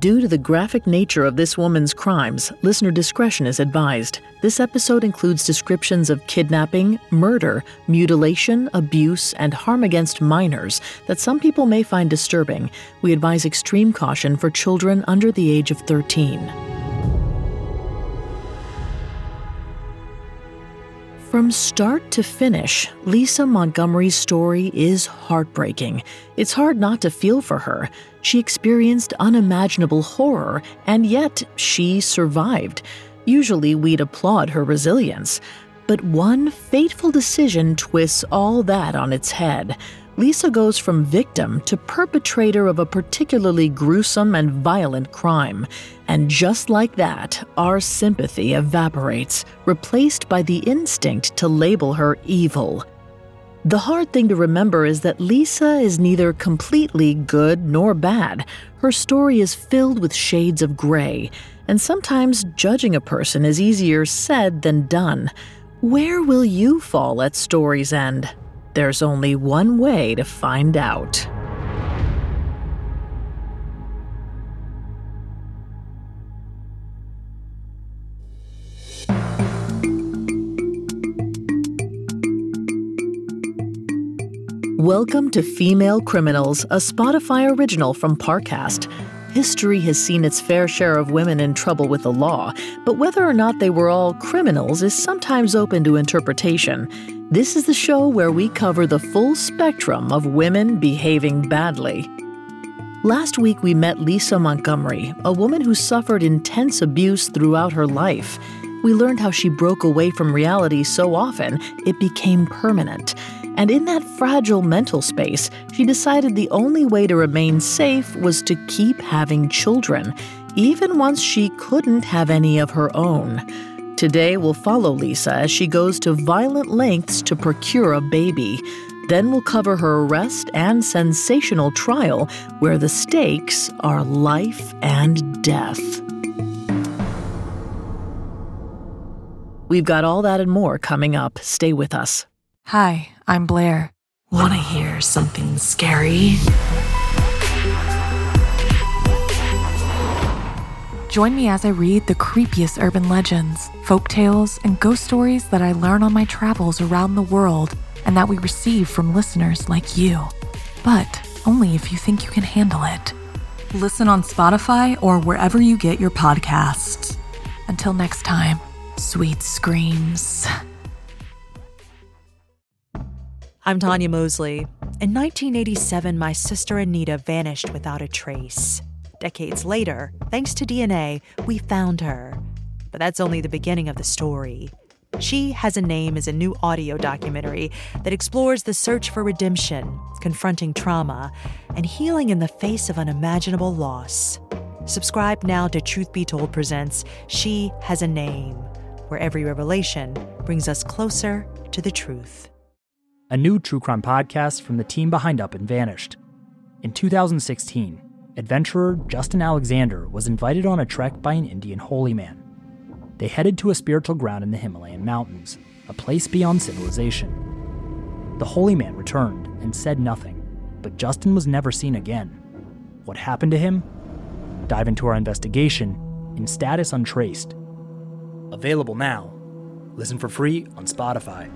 Due to the graphic nature of this woman's crimes, listener discretion is advised. This episode includes descriptions of kidnapping, murder, mutilation, abuse, and harm against minors that some people may find disturbing. We advise extreme caution for children under the age of 13. From start to finish, Lisa Montgomery's story is heartbreaking. It's hard not to feel for her. She experienced unimaginable horror, and yet she survived. Usually we'd applaud her resilience. But one fateful decision twists all that on its head. Lisa goes from victim to perpetrator of a particularly gruesome and violent crime. And just like that, our sympathy evaporates, replaced by the instinct to label her evil. The hard thing to remember is that Lisa is neither completely good nor bad. Her story is filled with shades of gray, and sometimes judging a person is easier said than done. Where will you fall at story's end? There's only one way to find out. Welcome to Female Criminals, a Spotify original from Parcast. History has seen its fair share of women in trouble with the law, but whether or not they were all criminals is sometimes open to interpretation. This is the show where we cover the full spectrum of women behaving badly. Last week, we met Lisa Montgomery, a woman who suffered intense abuse throughout her life. We learned how she broke away from reality so often, it became permanent. And in that fragile mental space, she decided the only way to remain safe was to keep having children, even once she couldn't have any of her own. Today, we'll follow Lisa as she goes to violent lengths to procure a baby. Then we'll cover her arrest and sensational trial, where the stakes are life and death. We've got all that and more coming up. Stay with us. Hi, I'm Blair. Wanna hear something scary? Join me as I read the creepiest urban legends, folk tales, and ghost stories that I learn on my travels around the world and that we receive from listeners like you. But only if you think you can handle it. Listen on Spotify or wherever you get your podcasts. Until next time, sweet screams. I'm Tanya Mosley. In 1987, my sister Anita vanished without a trace. Decades later, thanks to DNA, we found her. But that's only the beginning of the story. She Has a Name is a new audio documentary that explores the search for redemption, confronting trauma, and healing in the face of unimaginable loss. Subscribe now to Truth Be Told Presents She Has a Name, where every revelation brings us closer to the truth. A new true crime podcast from the team behind Up and Vanished. In 2016, adventurer Justin Alexander was invited on a trek by an Indian holy man. They headed to a spiritual ground in the Himalayan mountains, a place beyond civilization. The holy man returned and said nothing, but Justin was never seen again. What happened to him? Dive into our investigation in Status Untraced. Available now. Listen for free on Spotify.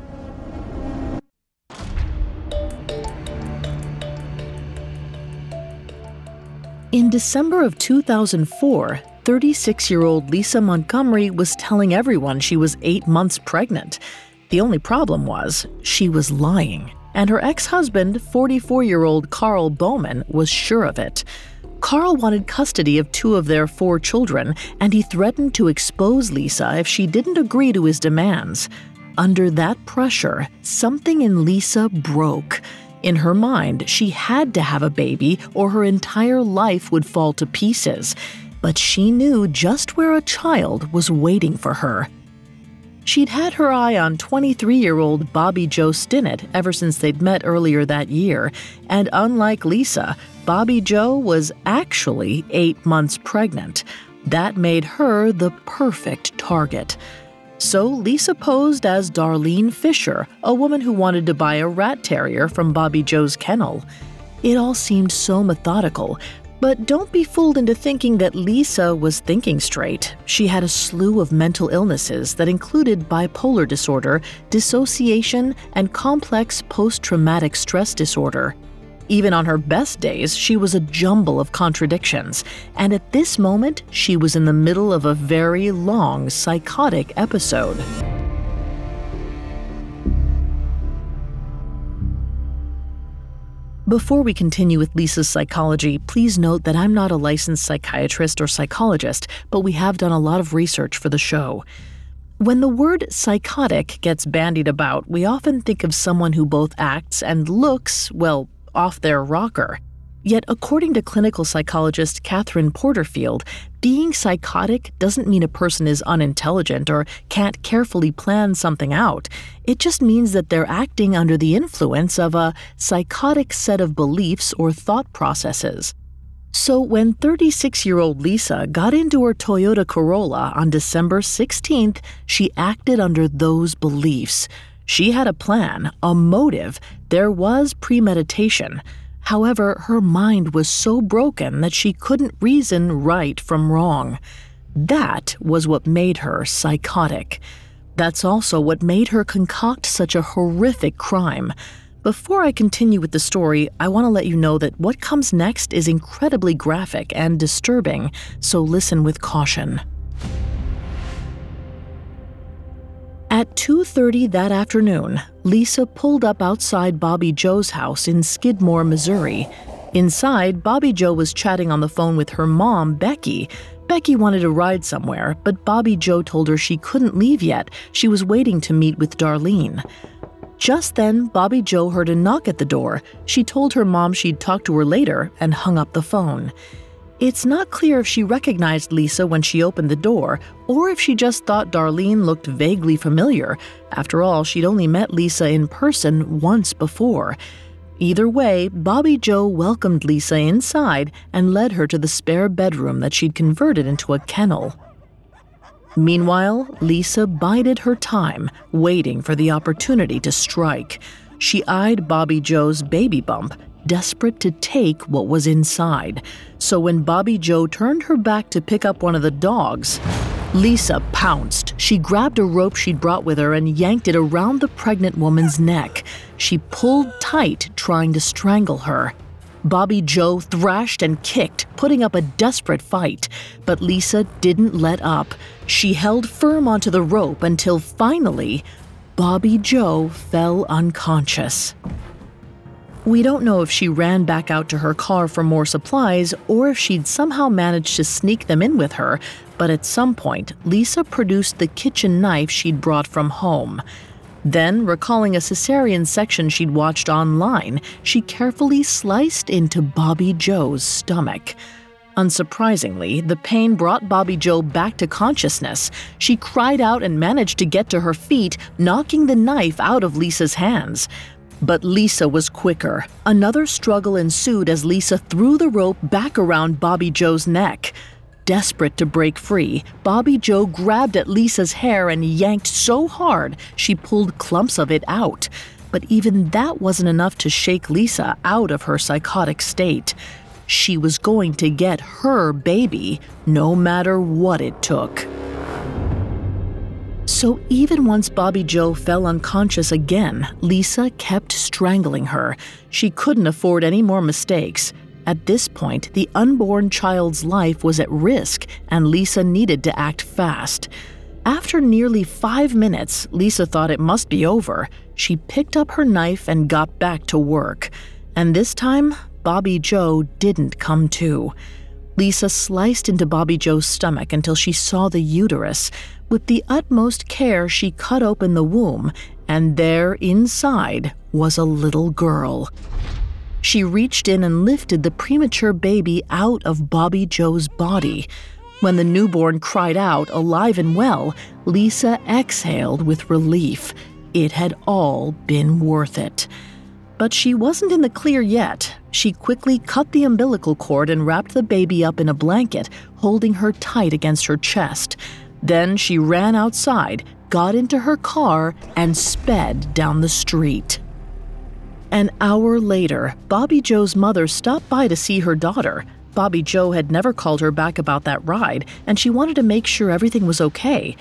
In December of 2004, 36-year-old Lisa Montgomery was telling everyone she was 8 months pregnant. The only problem was she was lying, and her ex-husband, 44-year-old Carl Bowman, was sure of it. Carl wanted custody of 2 of their 4 children, and he threatened to expose Lisa if she didn't agree to his demands. Under that pressure, something in Lisa broke. In her mind, she had to have a baby or her entire life would fall to pieces. But she knew just where a child was waiting for her. She'd had her eye on 23-year-old Bobbie Jo Stinnett ever since they'd met earlier that year. And unlike Lisa, Bobbie Jo was actually 8 months pregnant. That made her the perfect target. So Lisa posed as Darlene Fisher, a woman who wanted to buy a rat terrier from Bobbie Jo's kennel. It all seemed so methodical, But don't be fooled into thinking that Lisa was thinking straight. She had a slew of mental illnesses that included bipolar disorder, dissociation, and complex post-traumatic stress disorder. Even on her best days, she was a jumble of contradictions, and at this moment, she was in the middle of a very long psychotic episode. Before we continue with Lisa's psychology, please note that I'm not a licensed psychiatrist or psychologist, but we have done a lot of research for the show. When the word psychotic gets bandied about, we often think of someone who both acts and looks, well, off their rocker. Yet, according to clinical psychologist Catherine Porterfield, being psychotic doesn't mean a person is unintelligent or can't carefully plan something out. It just means that they're acting under the influence of a psychotic set of beliefs or thought processes. So when 36-year-old Lisa got into her Toyota Corolla on December 16th, she acted under those beliefs. She had a plan, a motive. There was premeditation. However, her mind was so broken that she couldn't reason right from wrong. That was what made her psychotic. That's also what made her concoct such a horrific crime. Before I continue with the story, I want to let you know that what comes next is incredibly graphic and disturbing, so listen with caution. At 2:30 that afternoon, Lisa pulled up outside Bobbie Jo's house in Skidmore, Missouri. Inside, Bobbie Jo was chatting on the phone with her mom, Becky. Becky wanted a ride somewhere, but Bobbie Jo told her she couldn't leave yet. She was waiting to meet with Darlene. Just then, Bobbie Jo heard a knock at the door. She told her mom she'd talk to her later and hung up the phone. It's not clear if she recognized Lisa when she opened the door, or if she just thought Darlene looked vaguely familiar. After all, she'd only met Lisa in person once before. Either way, Bobbie Jo welcomed Lisa inside and led her to the spare bedroom that she'd converted into a kennel. Meanwhile, Lisa bided her time, waiting for the opportunity to strike. She eyed Bobbie Jo's baby bump, desperate to take what was inside. So when Bobbie Jo turned her back to pick up one of the dogs, Lisa pounced. She grabbed a rope she'd brought with her and yanked it around the pregnant woman's neck. She pulled tight, trying to strangle her. Bobbie Jo thrashed and kicked, putting up a desperate fight. But Lisa didn't let up. She held firm onto the rope until finally, Bobbie Jo fell unconscious. We don't know if she ran back out to her car for more supplies or if she'd somehow managed to sneak them in with her, but at some point, Lisa produced the kitchen knife she'd brought from home. Then, recalling a cesarean section she'd watched online, she carefully sliced into Bobbie Jo's stomach. Unsurprisingly, the pain brought Bobbie Jo back to consciousness. She cried out and managed to get to her feet, knocking the knife out of Lisa's hands. But Lisa was quicker. Another struggle ensued as Lisa threw the rope back around Bobbie Jo's neck. Desperate to break free, Bobbie Jo grabbed at Lisa's hair and yanked so hard she pulled clumps of it out. But even that wasn't enough to shake Lisa out of her psychotic state. She was going to get her baby, no matter what it took. So even once Bobbie Jo fell unconscious again, Lisa kept strangling her. She couldn't afford any more mistakes. At this point, the unborn child's life was at risk, and Lisa needed to act fast. After nearly 5 minutes, Lisa thought it must be over. She picked up her knife and got back to work. And this time, Bobbie Jo didn't come to. Lisa sliced into Bobbie Jo's stomach until she saw the uterus. With the utmost care, she cut open the womb, and there, inside, was a little girl. She reached in and lifted the premature baby out of Bobbie Jo's body. When the newborn cried out, alive and well, Lisa exhaled with relief. It had all been worth it. But she wasn't in the clear yet. She quickly cut the umbilical cord and wrapped the baby up in a blanket, holding her tight against her chest. Then she ran outside, got into her car, and sped down the street. An hour later, Bobbie Jo's mother stopped by to see her daughter. Bobbie Jo had never called her back about that ride, and she wanted to make sure everything was okay.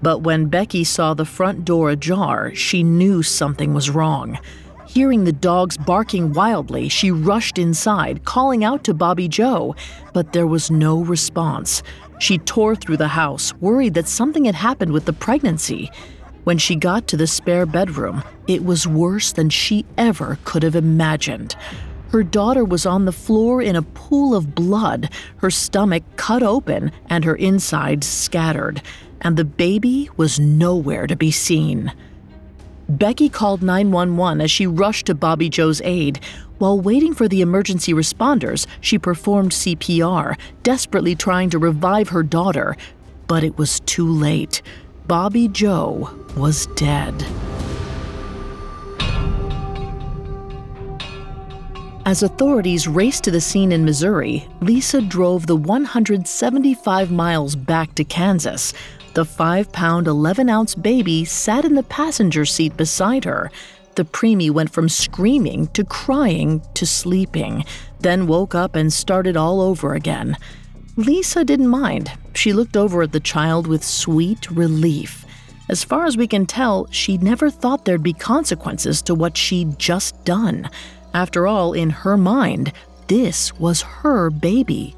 But when Becky saw the front door ajar, she knew something was wrong. Hearing the dogs barking wildly, she rushed inside, calling out to Bobbie Jo, but there was no response. She tore through the house, worried that something had happened with the pregnancy. When she got to the spare bedroom, it was worse than she ever could have imagined. Her daughter was on the floor in a pool of blood, her stomach cut open and her insides scattered, and the baby was nowhere to be seen. Becky called 911 as she rushed to Bobbie Jo's aid. While waiting for the emergency responders, she performed CPR, desperately trying to revive her daughter, but it was too late. Bobbie Jo was dead. As authorities raced to the scene in Missouri, Lisa drove the 175 miles back to Kansas. The 5-pound, 11-ounce baby sat in the passenger seat beside her. The preemie went from screaming to crying to sleeping, then woke up and started all over again. Lisa didn't mind. She looked over at the child with sweet relief. As far as we can tell, she never thought there'd be consequences to what she'd just done. After all, in her mind, this was her baby.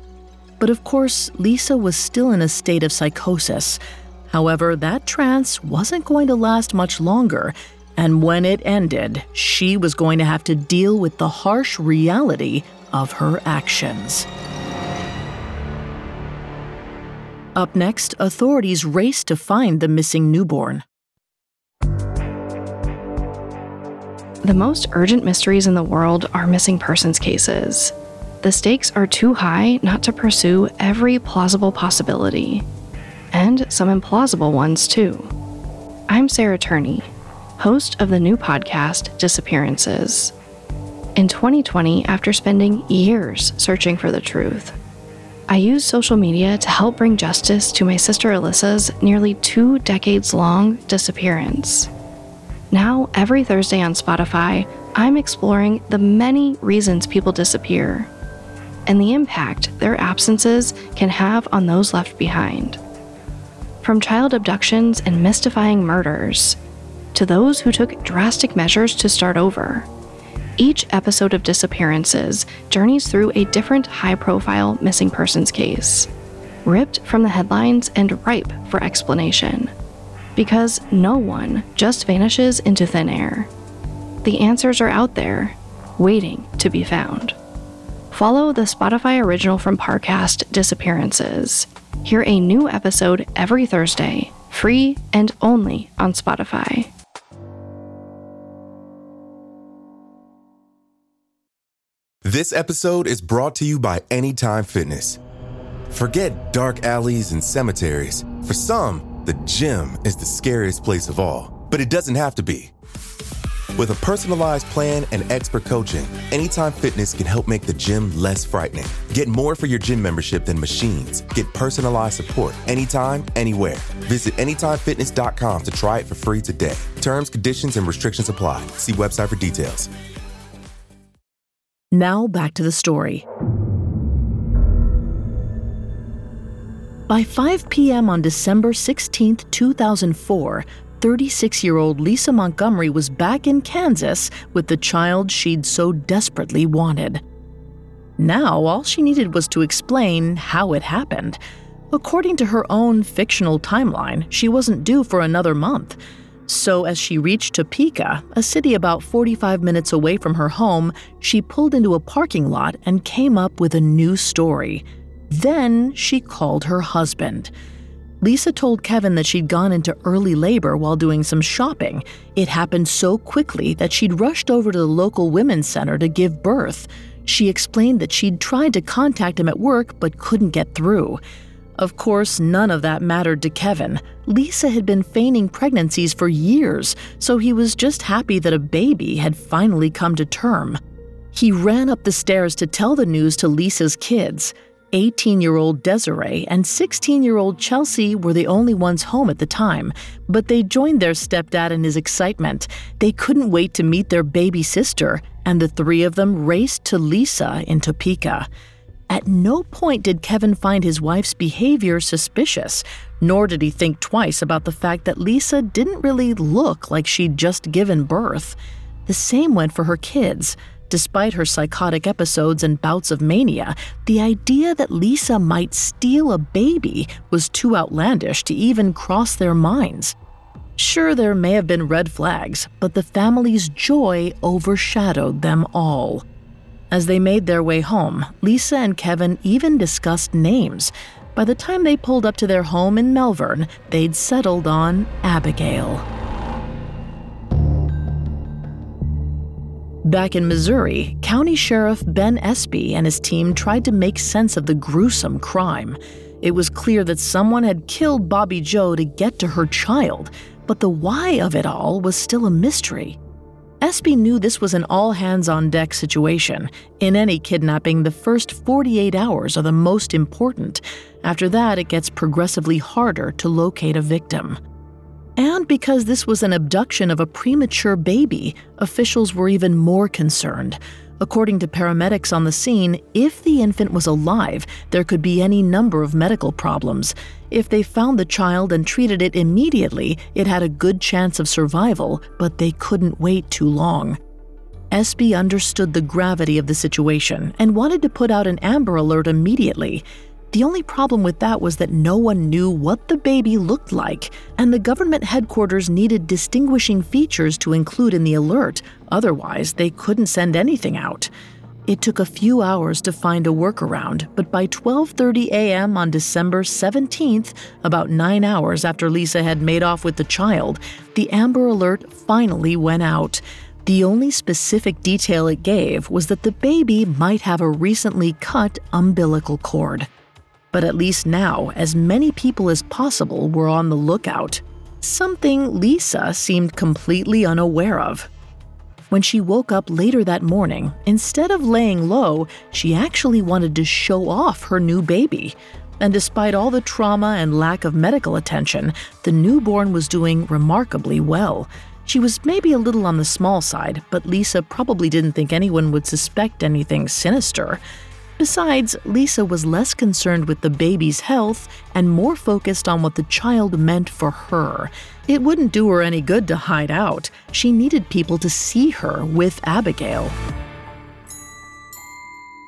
But of course, Lisa was still in a state of psychosis. However, that trance wasn't going to last much longer, and when it ended, she was going to have to deal with the harsh reality of her actions. Up next, authorities raced to find the missing newborn. The most urgent mysteries in the world are missing persons cases. The stakes are too high not to pursue every plausible possibility, and some implausible ones too. I'm Sarah Turney, host of the new podcast, Disappearances. In 2020, after spending years searching for the truth, I used social media to help bring justice to my sister Alyssa's nearly 2 decades-long disappearance. Now, every Thursday on Spotify, I'm exploring the many reasons people disappear and the impact their absences can have on those left behind. From child abductions and mystifying murders, to those who took drastic measures to start over. Each episode of Disappearances journeys through a different high-profile missing persons case, ripped from the headlines and ripe for explanation, because no one just vanishes into thin air. The answers are out there, waiting to be found. Follow the Spotify original from Parcast, Disappearances. Hear a new episode every Thursday, free and only on Spotify. This episode is brought to you by Anytime Fitness. Forget dark alleys and cemeteries. For some, the gym is the scariest place of all, but it doesn't have to be. With a personalized plan and expert coaching, Anytime Fitness can help make the gym less frightening. Get more for your gym membership than machines. Get personalized support anytime, anywhere. Visit AnytimeFitness.com to try it for free today. Terms, conditions, and restrictions apply. See website for details. Now back to the story. By 5 p.m. on December 16, 2004, 36-year-old Lisa Montgomery was back in Kansas with the child she'd so desperately wanted. Now, all she needed was to explain how it happened. According to her own fictional timeline, she wasn't due for another month. So as she reached Topeka, a city about 45 minutes away from her home, she pulled into a parking lot and came up with a new story. Then she called her husband. Lisa told Kevin that she'd gone into early labor while doing some shopping. It happened so quickly that she'd rushed over to the local women's center to give birth. She explained that she'd tried to contact him at work but couldn't get through. Of course, none of that mattered to Kevin. Lisa had been feigning pregnancies for years, so he was just happy that a baby had finally come to term. He ran up the stairs to tell the news to Lisa's kids. 18-year-old Desiree and 16-year-old Chelsea were the only ones home at the time, but they joined their stepdad in his excitement. They couldn't wait to meet their baby sister, and the three of them raced to Lisa in Topeka. At no point did Kevin find his wife's behavior suspicious, nor did he think twice about the fact that Lisa didn't really look like she'd just given birth. The same went for her kids. Despite her psychotic episodes and bouts of mania, the idea that Lisa might steal a baby was too outlandish to even cross their minds. Sure, there may have been red flags, but the family's joy overshadowed them all. As they made their way home, Lisa and Kevin even discussed names. By the time they pulled up to their home in Melvern, they'd settled on Abigail. Back in Missouri, County Sheriff Ben Espy and his team tried to make sense of the gruesome crime. It was clear that someone had killed Bobbie Jo to get to her child, but the why of it all was still a mystery. Espy knew this was an all-hands-on-deck situation. In any kidnapping, the first 48 hours are the most important. After that, it gets progressively harder to locate a victim. And because this was an abduction of a premature baby, officials were even more concerned. According to paramedics on the scene, if the infant was alive, there could be any number of medical problems. If they found the child and treated it immediately, it had a good chance of survival, but they couldn't wait too long. Espy understood the gravity of the situation and wanted to put out an Amber Alert immediately. The only problem with that was that no one knew what the baby looked like, and the government headquarters needed distinguishing features to include in the alert, otherwise they couldn't send anything out. It took a few hours to find a workaround, but by 12:30 a.m. on December 17th, about 9 hours after Lisa had made off with the child, the Amber Alert finally went out. The only specific detail it gave was that the baby might have a recently cut umbilical cord. But at least now, as many people as possible were on the lookout. Something Lisa seemed completely unaware of. When she woke up later that morning, instead of laying low, she actually wanted to show off her new baby. And despite all the trauma and lack of medical attention, the newborn was doing remarkably well. She was maybe a little on the small side, but Lisa probably didn't think anyone would suspect anything sinister. Besides, Lisa was less concerned with the baby's health and more focused on what the child meant for her. It wouldn't do her any good to hide out. She needed people to see her with Abigail.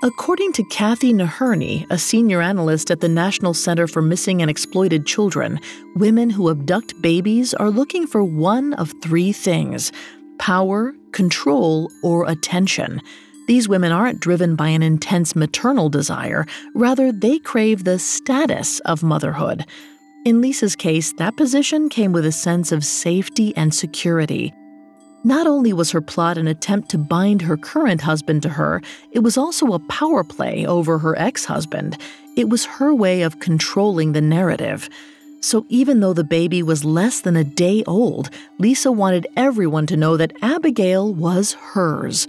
According to Kathy Nahirny, a senior analyst at the National Center for Missing and Exploited Children, women who abduct babies are looking for one of three things: power, control, or attention. These women aren't driven by an intense maternal desire. Rather, they crave the status of motherhood. In Lisa's case, that position came with a sense of safety and security. Not only was her plot an attempt to bind her current husband to her, it was also a power play over her ex-husband. It was her way of controlling the narrative. So even though the baby was less than a day old, Lisa wanted everyone to know that Abigail was hers.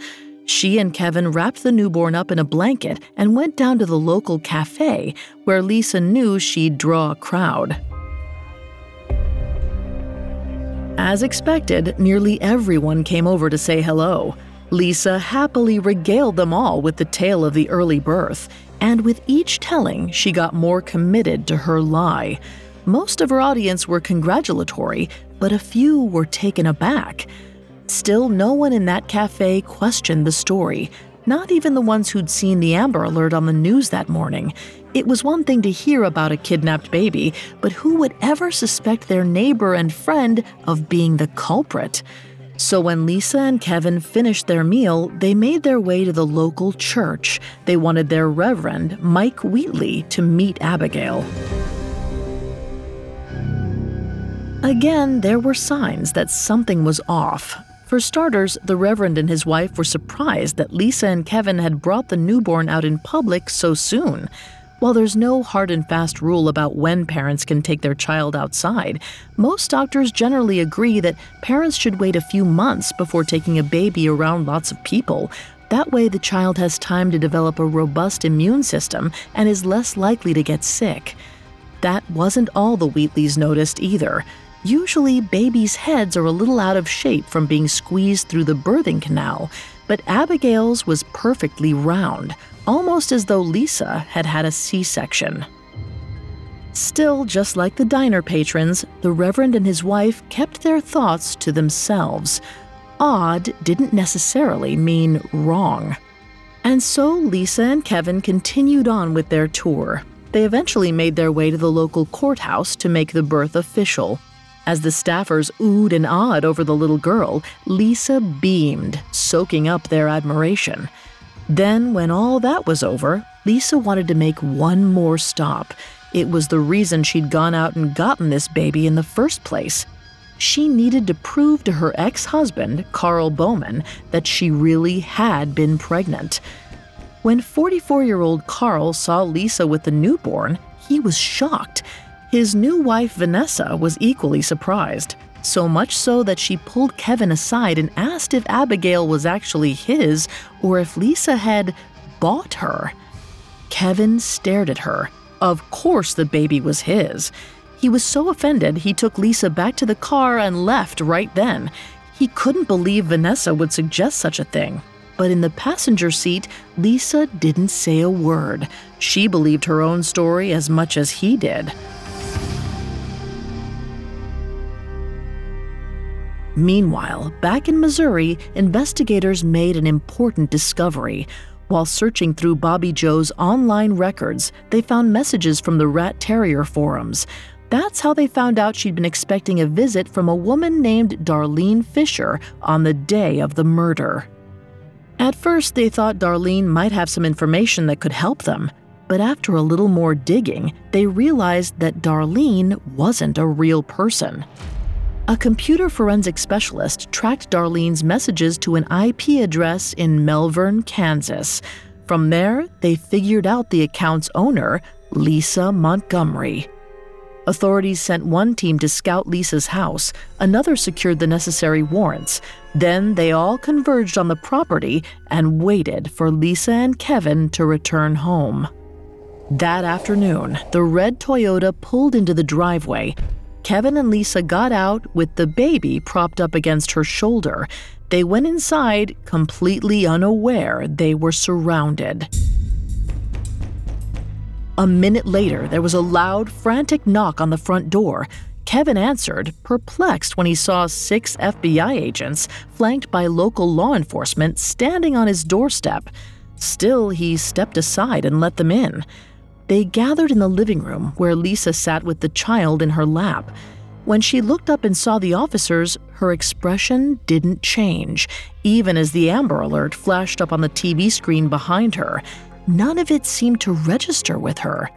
She and Kevin wrapped the newborn up in a blanket and went down to the local cafe, where Lisa knew she'd draw a crowd. As expected, nearly everyone came over to say hello. Lisa happily regaled them all with the tale of the early birth, and with each telling, she got more committed to her lie. Most of her audience were congratulatory, but a few were taken aback. Still, no one in that cafe questioned the story, not even the ones who'd seen the Amber Alert on the news that morning. It was one thing to hear about a kidnapped baby, but who would ever suspect their neighbor and friend of being the culprit? So when Lisa and Kevin finished their meal, they made their way to the local church. They wanted their Reverend, Mike Wheatley, to meet Abigail. Again, there were signs that something was off. For starters, the Reverend and his wife were surprised that Lisa and Kevin had brought the newborn out in public so soon. While there's no hard and fast rule about when parents can take their child outside, most doctors generally agree that parents should wait a few months before taking a baby around lots of people. That way, the child has time to develop a robust immune system and is less likely to get sick. That wasn't all the Wheatleys noticed either. Usually, babies' heads are a little out of shape from being squeezed through the birthing canal, but Abigail's was perfectly round. almost as though Lisa had had a C-section. Still, just like the diner patrons, the Reverend and his wife kept their thoughts to themselves. Odd didn't necessarily mean wrong. And so Lisa and Kevin continued on with their tour. They eventually made their way to the local courthouse to make the birth official. As the staffers oohed and ahed over the little girl, Lisa beamed, soaking up their admiration. Then, when all that was over, Lisa wanted to make one more stop. It was the reason she'd gone out and gotten this baby in the first place. She needed to prove to her ex-husband, Carl Bowman, that she really had been pregnant. When 44-year-old Carl saw Lisa with the newborn, he was shocked. His new wife, Vanessa, was equally surprised, so much so that she pulled Kevin aside and asked if Abigail was actually his or if Lisa had bought her. Kevin stared at her. Of course the baby was his. He was so offended, he took Lisa back to the car and left right then. He couldn't believe Vanessa would suggest such a thing. But in the passenger seat, Lisa didn't say a word. She believed her own story as much as he did. Meanwhile, back in Missouri, investigators made an important discovery. While searching through Bobbie Jo's online records, they found messages from the Rat Terrier forums. That's how they found out she'd been expecting a visit from a woman named Darlene Fisher on the day of the murder. At first, they thought Darlene might have some information that could help them. But after a little more digging, they realized that Darlene wasn't a real person. A computer forensic specialist tracked Darlene's messages to an IP address in Melvern, Kansas. From there, they figured out the account's owner, Lisa Montgomery. Authorities sent one team to scout Lisa's house, another secured the necessary warrants. Then they all converged on the property and waited for Lisa and Kevin to return home. That afternoon, the red Toyota pulled into the driveway. Kevin and Lisa got out with the baby propped up against her shoulder. They went inside, completely unaware they were surrounded. A minute later, there was a loud, frantic knock on the front door. Kevin answered, perplexed when he saw 6 FBI agents, flanked by local law enforcement, standing on his doorstep. Still, he stepped aside and let them in. They gathered in the living room where Lisa sat with the child in her lap. When she looked up and saw the officers, her expression didn't change, even as the Amber Alert flashed up on the TV screen behind her. None of it seemed to register with her.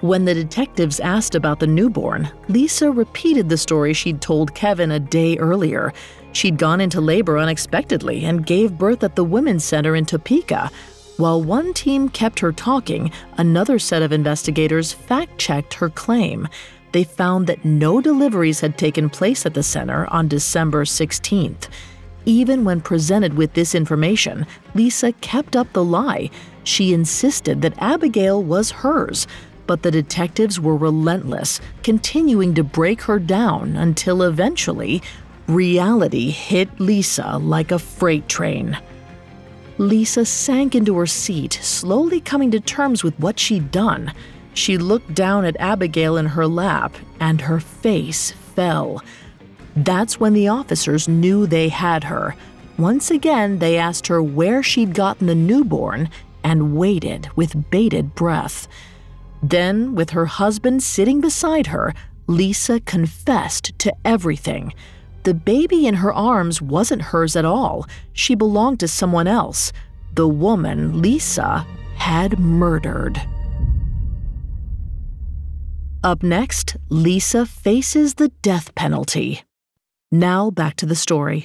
When the detectives asked about the newborn, Lisa repeated the story she'd told Kevin a day earlier. She'd gone into labor unexpectedly and gave birth at the Women's Center in Topeka. While one team kept her talking, another set of investigators fact-checked her claim. They found that no deliveries had taken place at the center on December 16th. Even when presented with this information, Lisa kept up the lie. She insisted that Abigail was hers, but the detectives were relentless, continuing to break her down until eventually, reality hit Lisa like a freight train. Lisa sank into her seat, slowly coming to terms with what she'd done. She looked down at Abigail in her lap, and her face fell. That's when the officers knew they had her. Once again, they asked her where she'd gotten the newborn and waited with bated breath. Then, with her husband sitting beside her, Lisa confessed to everything. The baby in her arms wasn't hers at all. She belonged to someone else, the woman Lisa had murdered. Up next, Lisa faces the death penalty. Now back to the story.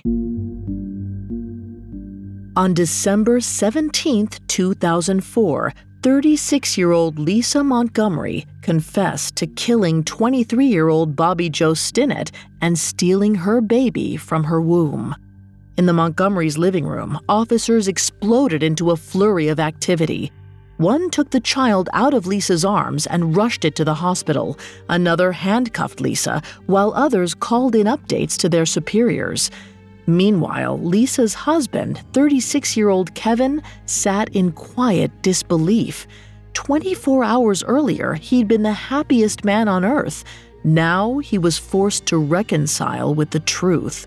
On December 17, 2004, 36-year-old Lisa Montgomery confessed to killing 23-year-old Bobbie Jo Stinnett and stealing her baby from her womb. In the Montgomery's living room, officers exploded into a flurry of activity. One took the child out of Lisa's arms and rushed it to the hospital. Another handcuffed Lisa, while others called in updates to their superiors. Meanwhile, Lisa's husband, 36-year-old Kevin, sat in quiet disbelief. 24 hours earlier, he'd been the happiest man on earth. Now he was forced to reconcile with the truth.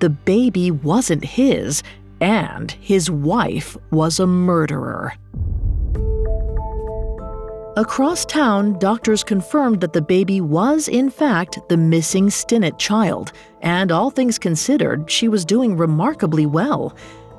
The baby wasn't his, and his wife was a murderer. Across town, doctors confirmed that the baby was, in fact, the missing Stinnett child, and all things considered, she was doing remarkably well.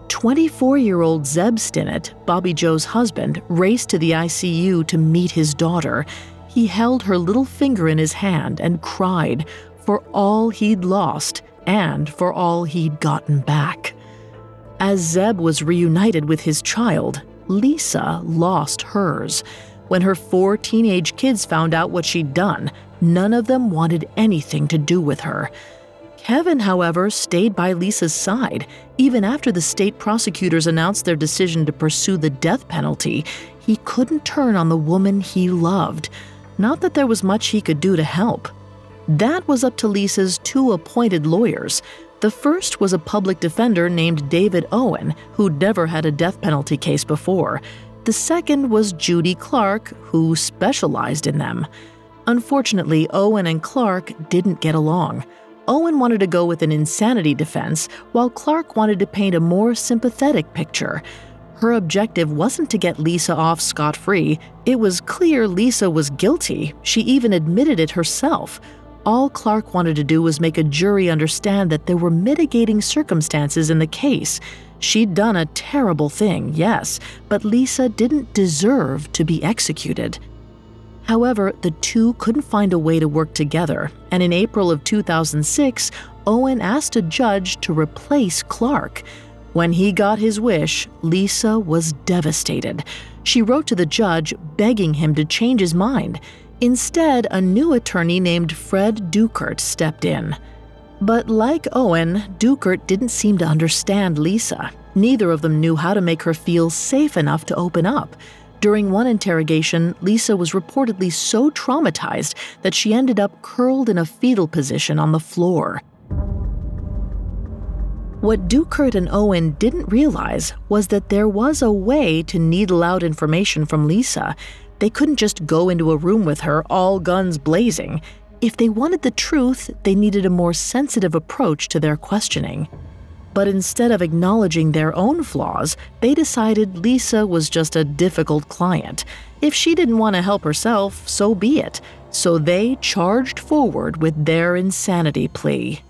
24-year-old Zeb Stinnett, Bobbie Jo's husband, raced to the ICU to meet his daughter. He held her little finger in his hand and cried for all he'd lost and for all he'd gotten back. As Zeb was reunited with his child, Lisa lost hers. When her 4 teenage kids found out what she'd done, none of them wanted anything to do with her. Kevin, however, stayed by Lisa's side. Even after the state prosecutors announced their decision to pursue the death penalty, he couldn't turn on the woman he loved. Not that there was much he could do to help. That was up to Lisa's 2 appointed lawyers. The first was a public defender named David Owen, who'd never had a death penalty case before. The second was Judy Clark, who specialized in them. Unfortunately, Owen and Clark didn't get along. Owen wanted to go with an insanity defense, while Clark wanted to paint a more sympathetic picture. Her objective wasn't to get Lisa off scot-free. It was clear Lisa was guilty. She even admitted it herself. All Clark wanted to do was make a jury understand that there were mitigating circumstances in the case. She'd done a terrible thing, yes, but Lisa didn't deserve to be executed. However, the 2 couldn't find a way to work together, and in April of 2006, Owen asked a judge to replace Clark. When he got his wish, Lisa was devastated. She wrote to the judge begging him to change his mind. Instead, a new attorney named Fred Dukert stepped in. But like Owen, Dukert didn't seem to understand Lisa. Neither of them knew how to make her feel safe enough to open up. During one interrogation, Lisa was reportedly so traumatized that she ended up curled in a fetal position on the floor. What Dukert and Owen didn't realize was that there was a way to needle out information from Lisa. They couldn't just go into a room with her, all guns blazing. If they wanted the truth, they needed a more sensitive approach to their questioning. But instead of acknowledging their own flaws, they decided Lisa was just a difficult client. If she didn't want to help herself, so be it. So they charged forward with their insanity plea.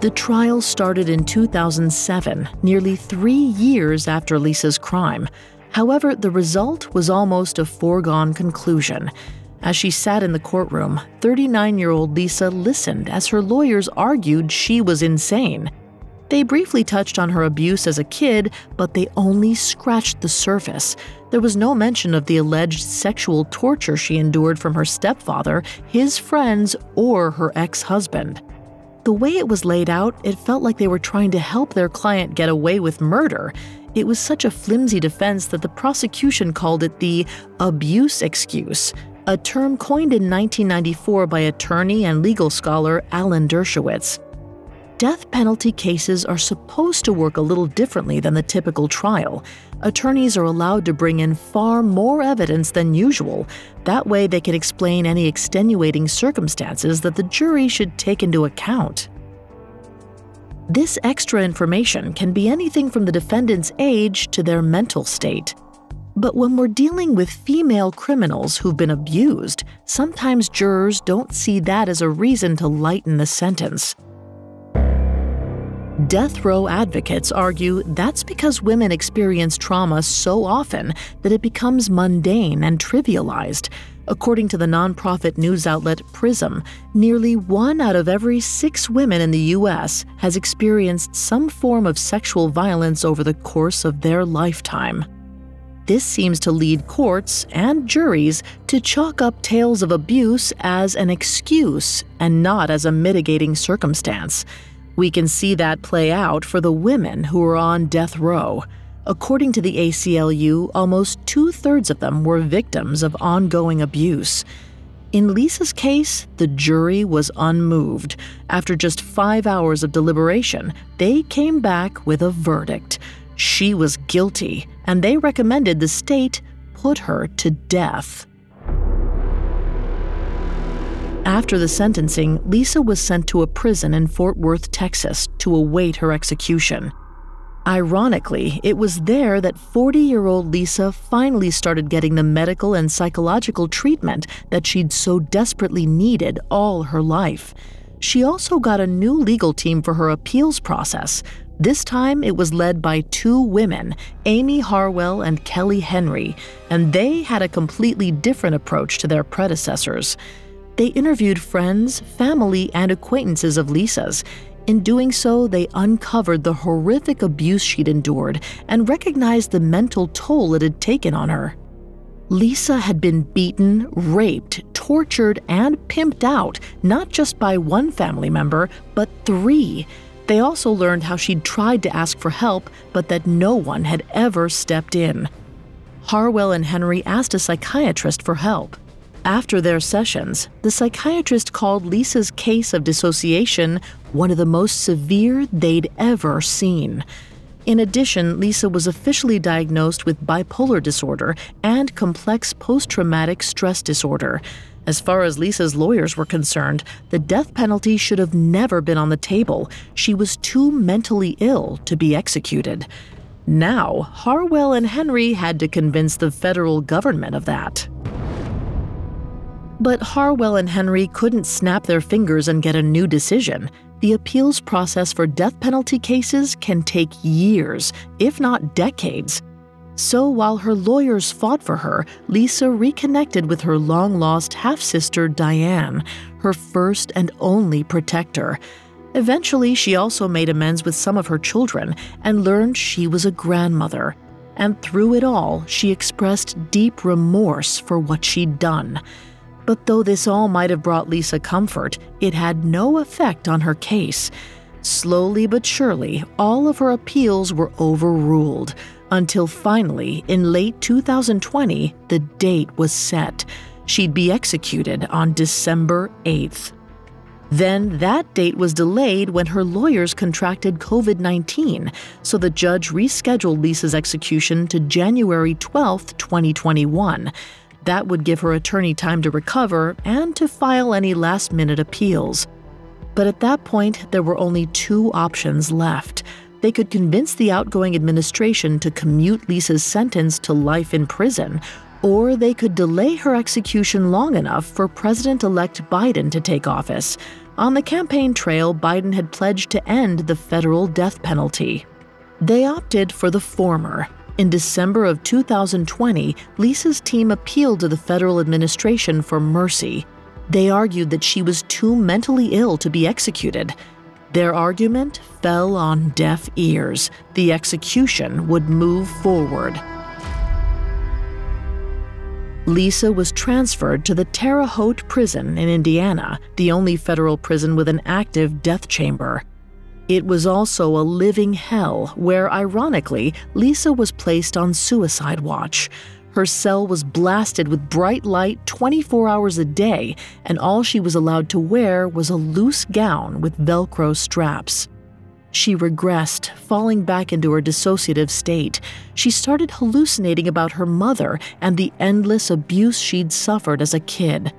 The trial started in 2007, nearly 3 years after Lisa's crime. However, the result was almost a foregone conclusion. As she sat in the courtroom, 39-year-old Lisa listened as her lawyers argued she was insane. They briefly touched on her abuse as a kid, but they only scratched the surface. There was no mention of the alleged sexual torture she endured from her stepfather, his friends, or her ex-husband. The way it was laid out, it felt like they were trying to help their client get away with murder. It was such a flimsy defense that the prosecution called it the abuse excuse, a term coined in 1994 by attorney and legal scholar Alan Dershowitz. Death penalty cases are supposed to work a little differently than the typical trial. Attorneys are allowed to bring in far more evidence than usual. That way they can explain any extenuating circumstances that the jury should take into account. This extra information can be anything from the defendant's age to their mental state. But when we're dealing with female criminals who've been abused, sometimes jurors don't see that as a reason to lighten the sentence. Death row advocates argue that's because women experience trauma so often that it becomes mundane and trivialized. According to the nonprofit news outlet PRISM, nearly 1 out of every 6 women in the U.S. has experienced some form of sexual violence over the course of their lifetime. This seems to lead courts and juries to chalk up tales of abuse as an excuse and not as a mitigating circumstance. We can see that play out for the women who are on death row. According to the ACLU, almost 2/3 of them were victims of ongoing abuse. In Lisa's case, the jury was unmoved. After just 5 hours of deliberation, they came back with a verdict. She was guilty, and they recommended the state put her to death. After the sentencing, Lisa was sent to a prison in Fort Worth, Texas, to await her execution. Ironically, it was there that 40-year-old Lisa finally started getting the medical and psychological treatment that she'd so desperately needed all her life. She also got a new legal team for her appeals process. This time, it was led by two women, Amy Harwell and Kelly Henry, and they had a completely different approach to their predecessors. They interviewed friends, family, and acquaintances of Lisa's. In doing so, they uncovered the horrific abuse she'd endured and recognized the mental toll it had taken on her. Lisa had been beaten, raped, tortured, and pimped out, not just by one family member, but 3. They also learned how she'd tried to ask for help, but that no one had ever stepped in. Harwell and Henry asked a psychiatrist for help. After their sessions, the psychiatrist called Lisa's case of dissociation one of the most severe they'd ever seen. In addition, Lisa was officially diagnosed with bipolar disorder and complex post-traumatic stress disorder. As far as Lisa's lawyers were concerned, the death penalty should have never been on the table. She was too mentally ill to be executed. Now, Harwell and Henry had to convince the federal government of that. But Harwell and Henry couldn't snap their fingers and get a new decision. The appeals process for death penalty cases can take years, if not decades. So while her lawyers fought for her, Lisa reconnected with her long-lost half-sister Diane, her first and only protector. Eventually, she also made amends with some of her children and learned she was a grandmother. And through it all, she expressed deep remorse for what she'd done. But though this all might have brought Lisa comfort, it had no effect on her case. Slowly but surely, all of her appeals were overruled, until finally, in late 2020, the date was set. She'd be executed on December 8th. Then that date was delayed when her lawyers contracted COVID-19, so the judge rescheduled Lisa's execution to January 12th, 2021. That would give her attorney time to recover and to file any last-minute appeals. But at that point, there were only 2 options left. They could convince the outgoing administration to commute Lisa's sentence to life in prison, or they could delay her execution long enough for President-elect Biden to take office. On the campaign trail, Biden had pledged to end the federal death penalty. They opted for the former. In December of 2020, Lisa's team appealed to the federal administration for mercy. They argued that she was too mentally ill to be executed. Their argument fell on deaf ears. The execution would move forward. Lisa was transferred to the Terre Haute prison in Indiana, the only federal prison with an active death chamber. It was also a living hell where, ironically, Lisa was placed on suicide watch. Her cell was blasted with bright light 24 hours a day, and all she was allowed to wear was a loose gown with Velcro straps. She regressed, falling back into her dissociative state. She started hallucinating about her mother and the endless abuse she'd suffered as a kid.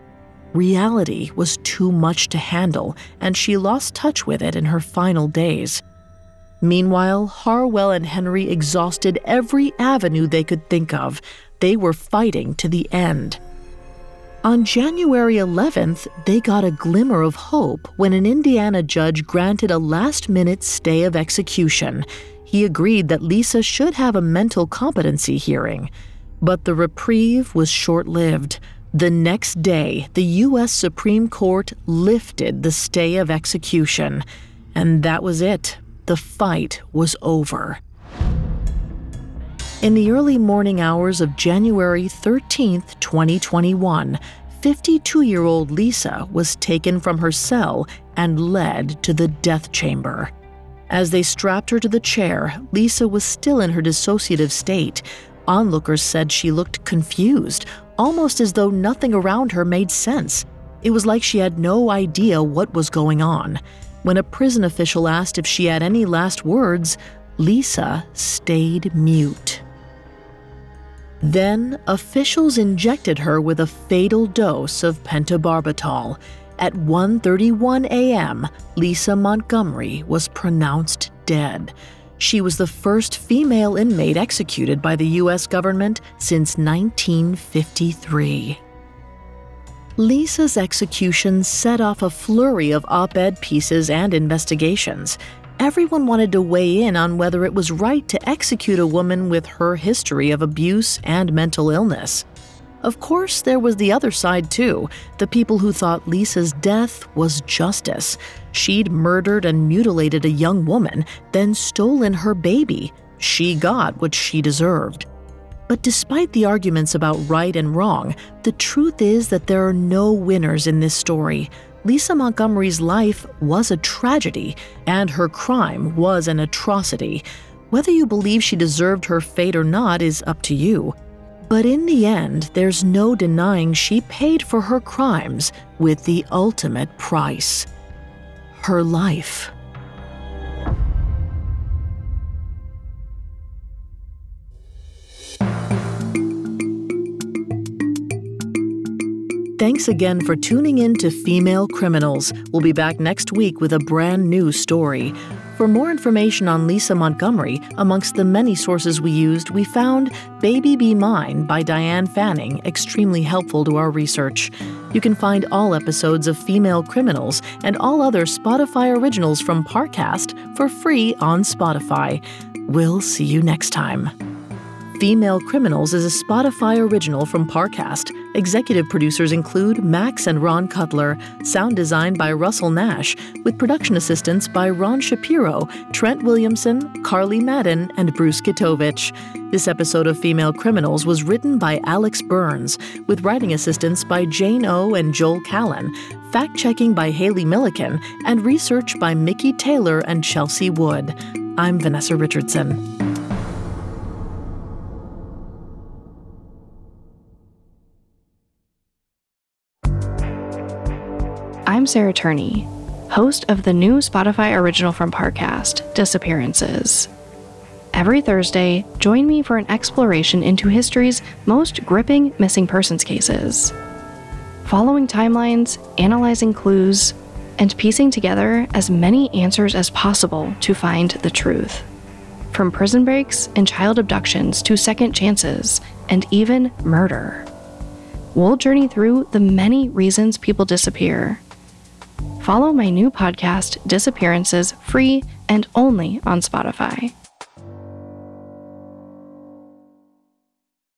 Reality was too much to handle, and she lost touch with it in her final days. Meanwhile, Harwell and Henry exhausted every avenue they could think of. They were fighting to the end. On January 11th, they got a glimmer of hope when an Indiana judge granted a last-minute stay of execution. He agreed that Lisa should have a mental competency hearing. But the reprieve was short-lived. The next day, the U.S. Supreme Court lifted the stay of execution. And that was it. The fight was over. In the early morning hours of January 13, 2021, 52-year-old Lisa was taken from her cell and led to the death chamber. As they strapped her to the chair, Lisa was still in her dissociative state. Onlookers said she looked confused, almost as though nothing around her made sense. It was like she had no idea what was going on. When a prison official asked if she had any last words, Lisa stayed mute. Then, officials injected her with a fatal dose of pentobarbital. At 1:31 a.m., Lisa Montgomery was pronounced dead. She was the first female inmate executed by the U.S. government since 1953. Lisa's execution set off a flurry of op-ed pieces and investigations. Everyone wanted to weigh in on whether it was right to execute a woman with her history of abuse and mental illness. Of course, there was the other side too, the people who thought Lisa's death was justice. She'd murdered and mutilated a young woman, then stolen her baby. She got what she deserved. But despite the arguments about right and wrong, the truth is that there are no winners in this story. Lisa Montgomery's life was a tragedy, and her crime was an atrocity. Whether you believe she deserved her fate or not is up to you. But in the end, there's no denying she paid for her crimes with the ultimate price: her life. Thanks again for tuning in to Female Criminals. We'll be back next week with a brand new story. For more information on Lisa Montgomery, amongst the many sources we used, we found Baby Be Mine by Diane Fanning, extremely helpful to our research. You can find all episodes of Female Criminals and all other Spotify originals from Parcast for free on Spotify. We'll see you next time. Female Criminals is a Spotify original from Parcast. Executive producers include Max and Ron Cutler, sound design by Russell Nash, with production assistance by Ron Shapiro, Trent Williamson, Carly Madden, and Bruce Kitovich. This episode of Female Criminals was written by Alex Burns, with writing assistance by Jane O. and Joel Callan, fact-checking by Haley Milliken, and research by Mickey Taylor and Chelsea Wood. I'm Vanessa Richardson. I'm Sarah Turney, host of the new Spotify original from Parcast, Disappearances. Every Thursday, join me for an exploration into history's most gripping missing persons cases. Following timelines, analyzing clues, and piecing together as many answers as possible to find the truth. From prison breaks and child abductions to second chances and even murder, we'll journey through the many reasons people disappear. Follow my new podcast, Disappearances, free and only on Spotify.